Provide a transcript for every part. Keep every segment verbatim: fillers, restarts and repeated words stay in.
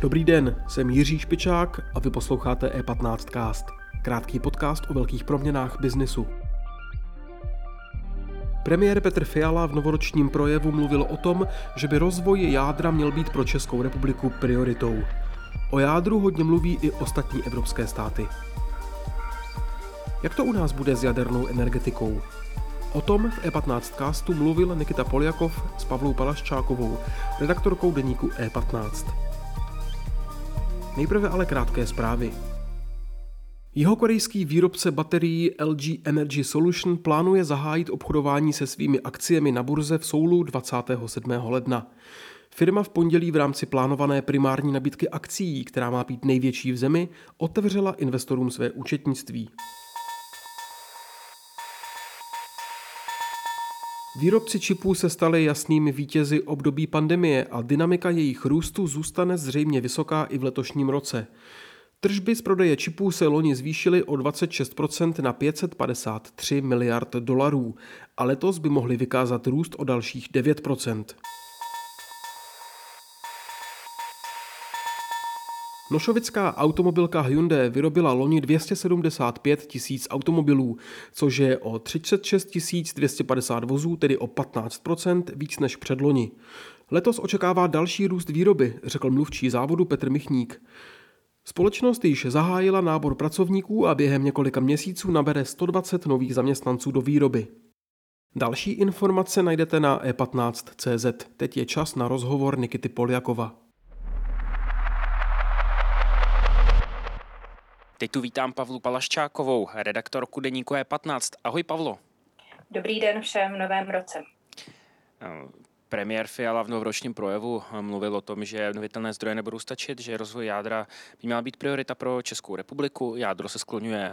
Dobrý den, jsem Jiří Špičák a vy posloucháte E patnáct Cast, krátký podcast o velkých proměnách biznisu. Premiér Petr Fiala v novoročním projevu mluvil o tom, že by rozvoj jádra měl být pro Českou republiku prioritou. O jádru hodně mluví i ostatní evropské státy. Jak to u nás bude s jadernou energetikou? O tom v E patnáct Castu mluvil Nikita Poljakov s Pavlou Palaščákovou, redaktorkou deníku E patnáct. Nejprve ale krátké zprávy. Jihokorejský výrobce baterií el gé Energy Solution plánuje zahájit obchodování se svými akciemi na burze v Soulu dvacátého sedmého ledna. Firma v pondělí v rámci plánované primární nabídky akcií, která má být největší v zemi, otevřela investorům své účetnictví. Výrobci čipů se stali jasnými vítězi období pandemie a dynamika jejich růstu zůstane zřejmě vysoká i v letošním roce. Tržby z prodeje čipů se loni zvýšily o dvacet šest procent na pět set padesát tři miliard dolarů a letos by mohly vykázat růst o dalších devět procent. Nošovická automobilka Hyundai vyrobila loni dvě stě sedmdesát pět tisíc automobilů, což je o třicet šest tisíc dvě stě padesát vozů, tedy o patnáct procent víc než předloni. Letos očekává další růst výroby, řekl mluvčí závodu Petr Michník. Společnost již zahájila nábor pracovníků a během několika měsíců nabere sto dvacet nových zaměstnanců do výroby. Další informace najdete na e patnáct tečka cé zet. Teď je čas na rozhovor Nikity Poljakova. Teď tu vítám Pavlu Palaščákovou, redaktorku deníku E patnáct. Ahoj Pavlo. Dobrý den všem v novém roce. Premiér Fiala v novoročním projevu mluvil o tom, že obnovitelné zdroje nebudou stačit, že rozvoj jádra by měla být priorita pro Českou republiku. Jádro se skloňuje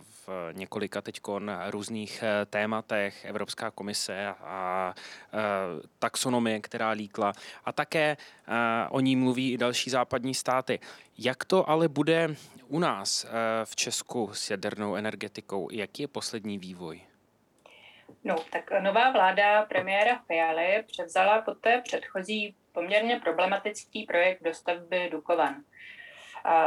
v několika teďkon různých tématech, Evropská komise a taxonomie, která líkla. A také o ní mluví i další západní státy. Jak to ale bude u nás v Česku s jadernou energetikou? Jaký je poslední vývoj? No, tak nová vláda premiéra Fialy převzala poté předchozí poměrně problematický projekt dostavby Dukovan.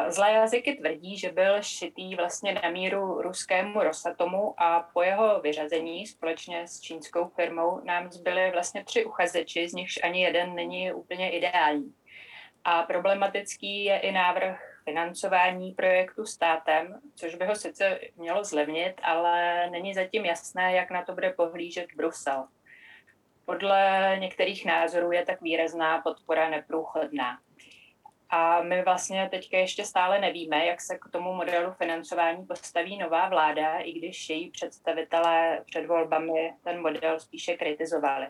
Zlé jazyky tvrdí, že byl šitý vlastně na míru ruskému Rosatomu a po jeho vyřazení společně s čínskou firmou nám zbyly vlastně tři uchazeči, z nichž ani jeden není úplně ideální. A problematický je i návrh financování projektu státem, což by ho sice mělo zlevnit, ale není zatím jasné, jak na to bude pohlížet Brusel. Podle některých názorů je tak výrazná podpora neprůchodná. A my vlastně teďka ještě stále nevíme, jak se k tomu modelu financování postaví nová vláda, i když její představitelé před volbami ten model spíše kritizovali.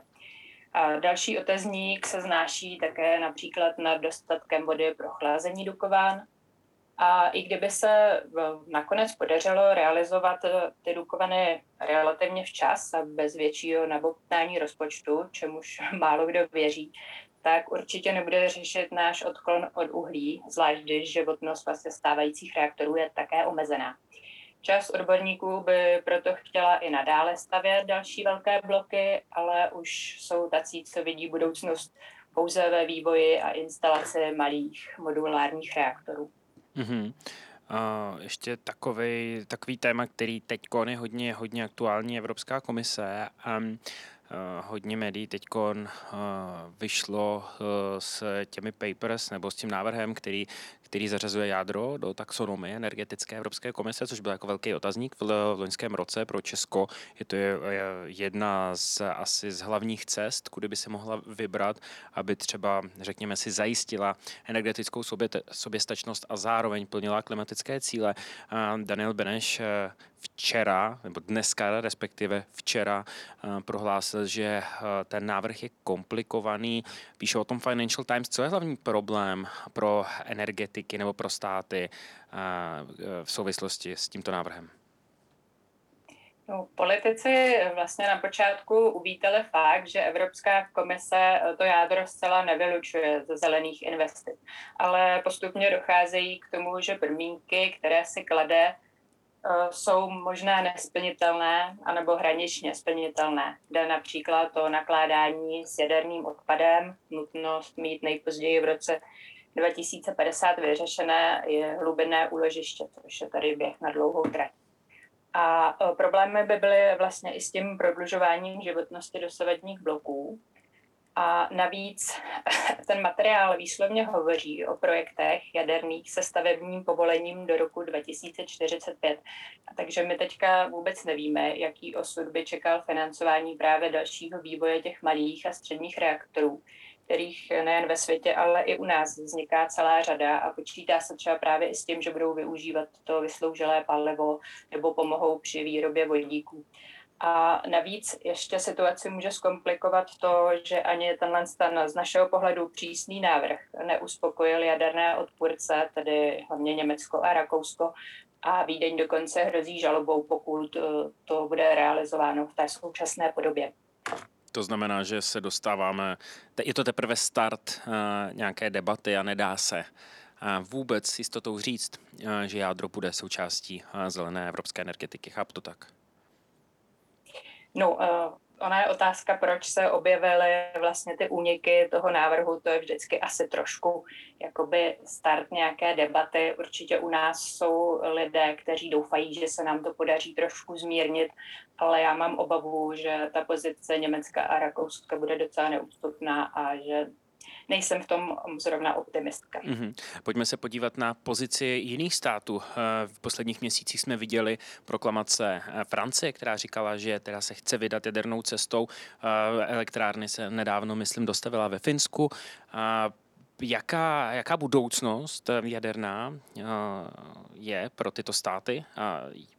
A další otazník se znáší také například nad dostatkem vody pro chlazení Dukovan. A i kdyby se nakonec podařilo realizovat ty Dukovany relativně včas a bez většího nabobtnání rozpočtu, čemuž málo kdo věří, tak určitě nebude řešit náš odklon od uhlí, zvlášť když životnost vlastně stávajících reaktorů je také omezená. Část odborníků by proto chtěla i nadále stavět další velké bloky, ale už jsou tací, co vidí budoucnost pouze ve vývoji a instalaci malých modulárních reaktorů. Mm-hmm. Uh, ještě takový, takový téma, který teď je hodně, hodně aktuální, Evropská komise. Um, Uh, hodně médií teďkon uh, vyšlo uh, s těmi papers nebo s tím návrhem, který, který zařazuje jádro do taxonomie energetické Evropské komise, což byl jako velký otazník v, v loňském roce pro Česko. Je to je, je jedna z asi z hlavních cest, kudy by se mohla vybrat, aby třeba, řekněme si, zajistila energetickou sobě, soběstačnost a zároveň plnila klimatické cíle. Uh, Daniel Beneš uh, včera, nebo dneska respektive včera uh, prohlásil, že uh, ten návrh je komplikovaný. Píše o tom Financial Times. Co je hlavní problém pro energetiky nebo pro státy uh, v souvislosti s tímto návrhem? No, politici vlastně na počátku uvítali fakt, že Evropská komise to jádro zcela nevylučuje ze zelených investic. Ale postupně docházejí k tomu, že podmínky, které si klade jsou možná nesplnitelné anebo hraničně splnitelné. Jde například o nakládání s jaderným odpadem, nutnost mít nejpozději v roce dva tisíce padesát vyřešené hlubinné úložiště, což je tady běh na dlouhou trať. A problémy by byly vlastně i s tím prodlužováním životnosti dosavadních bloků. A navíc ten materiál výslovně hovoří o projektech jaderných se stavebním povolením do roku dva tisíce čtyřicet pět. A takže my teďka vůbec nevíme, jaký osud by čekal financování právě dalšího vývoje těch malých a středních reaktorů, kterých nejen ve světě, ale i u nás vzniká celá řada a počítá se třeba právě i s tím, že budou využívat to vysloužilé palivo nebo pomohou při výrobě vodíků. A navíc ještě situaci může zkomplikovat to, že ani tenhle stan z našeho pohledu přísný návrh neuspokojil jaderné odpůrce, tedy hlavně Německo a Rakousko, a Vídeň dokonce hrozí žalobou, pokud to bude realizováno v té současné podobě. To znamená, že se dostáváme, je to teprve start nějaké debaty a nedá se vůbec s jistotou říct, že jádro bude součástí zelené evropské energetiky. Chápu to tak? No, ona je otázka, proč se objevily vlastně ty úniky toho návrhu, to je vždycky asi trošku jakoby start nějaké debaty. Určitě u nás jsou lidé, kteří doufají, že se nám to podaří trošku zmírnit, ale já mám obavu, že ta pozice Německa a Rakouska bude docela neústupná a že nejsem v tom zrovna optimistka. Mm-hmm. Pojďme se podívat na pozici jiných států. V posledních měsících jsme viděli proklamace Francie, která říkala, že teda se chce vydat jadernou cestou. Elektrárny se nedávno, myslím, dostavila ve Finsku. Jaká, jaká budoucnost jaderná je pro tyto státy?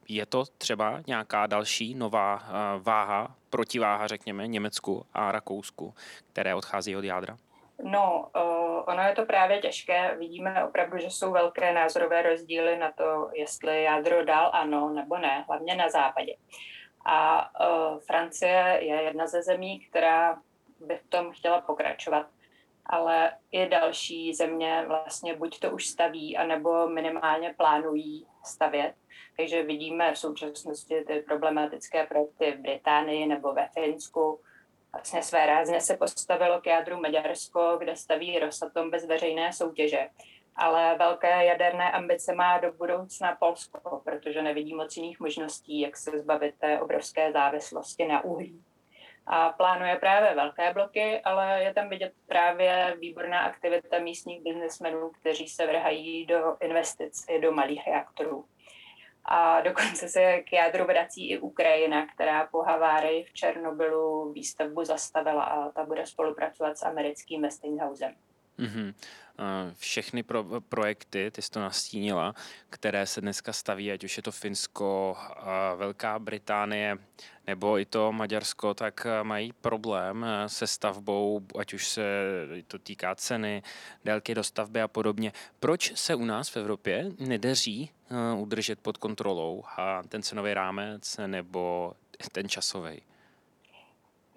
Je to třeba nějaká další nová váha, protiváha, řekněme, Německu a Rakousku, které odchází od jádra? No, ono je to právě těžké. Vidíme opravdu, že jsou velké názorové rozdíly na to, jestli jádro dál ano nebo ne, hlavně na západě. A Francie je jedna ze zemí, která by v tom chtěla pokračovat, ale i další země vlastně buď to už staví, anebo minimálně plánují stavět. Takže vidíme v současnosti ty problematické projekty v Británii nebo ve Finsku. Vlastně své rázně se postavilo k jádru Maďarsko, kde staví Rosatom bez veřejné soutěže. Ale velké jaderné ambice má do budoucna Polsko, protože nevidí moc jiných možností, jak se zbavit té obrovské závislosti na uhlí. A plánuje právě velké bloky, ale je tam vidět právě výborná aktivita místních biznesmenů, kteří se vrhají do investic i do malých reaktorů. A dokonce se k jádru vrací i Ukrajina, která po havárii v Černobylu výstavbu zastavila a ta bude spolupracovat s americkým Westinghousem. Mm-hmm. Všechny pro, projekty, ty jsi to nastínila, které se dneska staví, ať už je to Finsko, Velká Británie nebo i to Maďarsko, tak mají problém se stavbou, ať už se to týká ceny, délky dostavby a podobně. Proč se u nás v Evropě nedaří udržet pod kontrolou a ten cenový rámec nebo ten časový?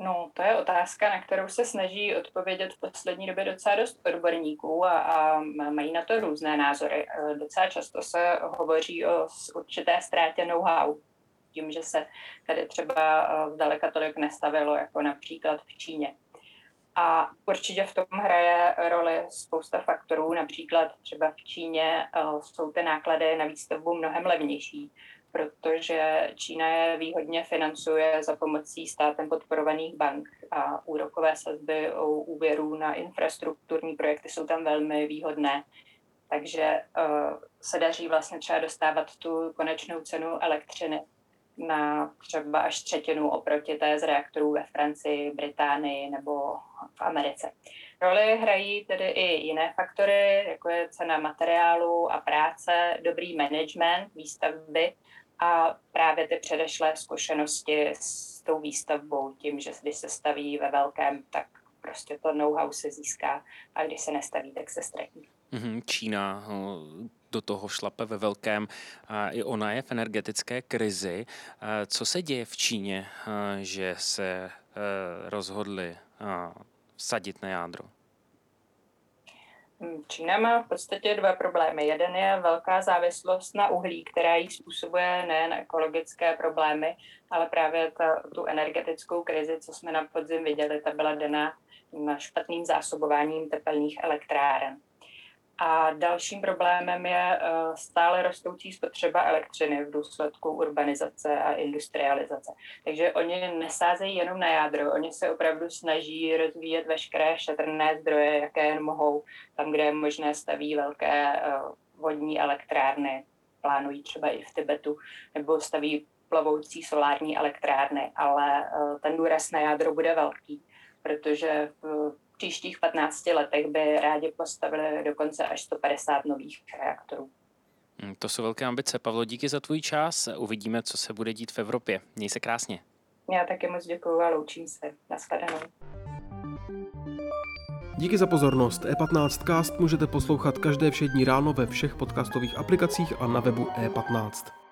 No, to je otázka, na kterou se snaží odpovědět v poslední době docela dost odborníků a, a mají na to různé názory. Docela často se hovoří o určité ztrátě know-how, tím, že se tady třeba zdaleka tolik nestavilo, jako například v Číně. A určitě v tom hraje roli spousta faktorů, například třeba v Číně jsou ty náklady na výstavbu mnohem levnější, protože Čína je výhodně financuje za pomocí státem podporovaných bank a úrokové sazby úvěrů na infrastrukturní projekty jsou tam velmi výhodné. Takže uh, se daří vlastně třeba dostávat tu konečnou cenu elektřiny na třeba až třetinu oproti té z reaktorů ve Francii, Británii nebo v Americe. Roli hrají tedy i jiné faktory, jako je cena materiálu a práce, dobrý management výstavby a právě ty předešlé zkušenosti s tou výstavbou, tím, že když se staví ve velkém, tak prostě to know-how se získá a když se nestaví, tak se ztratí. Čína do toho šlape ve velkém. I ona je v energetické krizi. Co se děje v Číně, že se rozhodli vsadit na jádro? Čína má v podstatě dva problémy. Jeden je velká závislost na uhlí, která jí způsobuje nejen ekologické problémy, ale právě ta, tu energetickou krizi, co jsme na podzim viděli, ta byla daná špatným zásobováním tepelných elektráren. A dalším problémem je stále rostoucí spotřeba elektřiny v důsledku urbanizace a industrializace. Takže oni nesázejí jenom na jádro, oni se opravdu snaží rozvíjet veškeré šetrné zdroje, jaké jen mohou. Tam, kde je možné, staví velké vodní elektrárny, plánují třeba i v Tibetu, nebo staví plovoucí solární elektrárny, ale ten důraz na jádro bude velký, protože v příštích patnácti letech by rádi postavili dokonce až sto padesát nových reaktorů. To jsou velké ambice. Pavlo, díky za tvůj čas. Uvidíme, co se bude dít v Evropě. Měj se krásně. Já taky moc děkuju a loučím se. Nashledanou. Díky za pozornost. E patnáct Cast můžete poslouchat každé všední ráno ve všech podcastových aplikacích a na webu E patnáct.